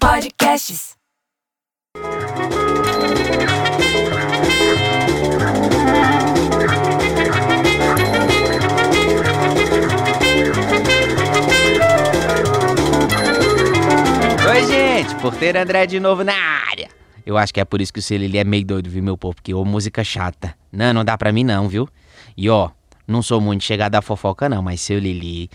Podcasts. Oi, gente, Porteiro André de novo na área. Eu acho que é por isso que o seu Lili é meio doido, viu, meu povo? Porque ô, música chata. Não dá pra mim não, viu? E ó, não sou muito chegado à fofoca não, mas seu Lili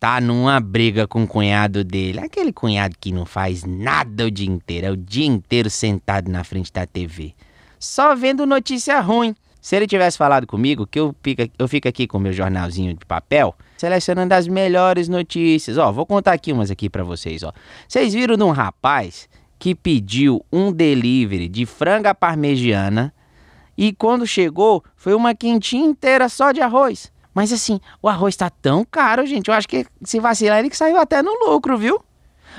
tá numa briga com o cunhado dele. Aquele cunhado que não faz nada o dia inteiro. É o dia inteiro sentado na frente da TV. Só vendo notícia ruim. Se ele tivesse falado comigo, que eu fico aqui com meu jornalzinho de papel, selecionando as melhores notícias. Ó, vou contar aqui umas aqui pra vocês, ó. Vocês viram de um rapaz que pediu um delivery de franga parmegiana e quando chegou, foi uma quentinha inteira só de arroz. Mas assim, o arroz tá tão caro, gente, eu acho que se vacilar ele que saiu até no lucro, viu?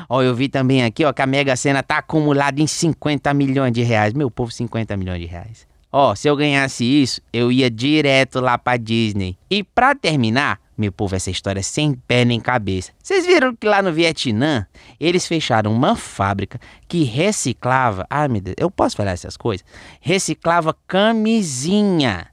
Ó, eu vi também aqui, ó, que a Mega Sena tá acumulada em 50 milhões de reais. Meu povo, 50 milhões de reais. Ó, se eu ganhasse isso, eu ia direto lá pra Disney. E pra terminar, meu povo, essa história é sem pé nem cabeça. Vocês viram que lá no Vietnã, eles fecharam uma fábrica que reciclava... Ah, meu Deus, eu posso falar essas coisas? Reciclava camisinha.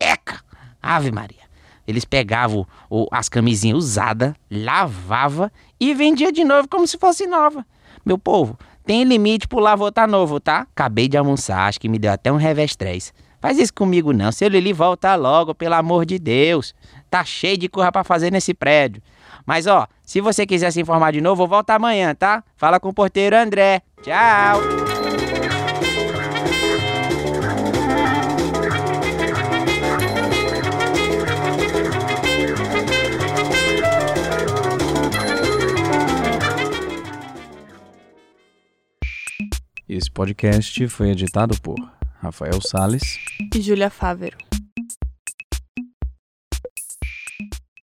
Eca! Ave Maria. Eles pegavam as camisinhas usadas, lavava e vendia de novo como se fosse nova. Meu povo, tem limite pro lá voltar novo, tá? Acabei de almoçar, acho que me deu até um revestrez. Faz isso comigo não, seu Lili volta logo, pelo amor de Deus. Tá cheio de coisa pra fazer nesse prédio. Mas ó, se você quiser se informar de novo, eu volto amanhã, tá? Fala com o Porteiro André. Tchau! Esse podcast foi editado por Rafael Sales e Julia Fávero.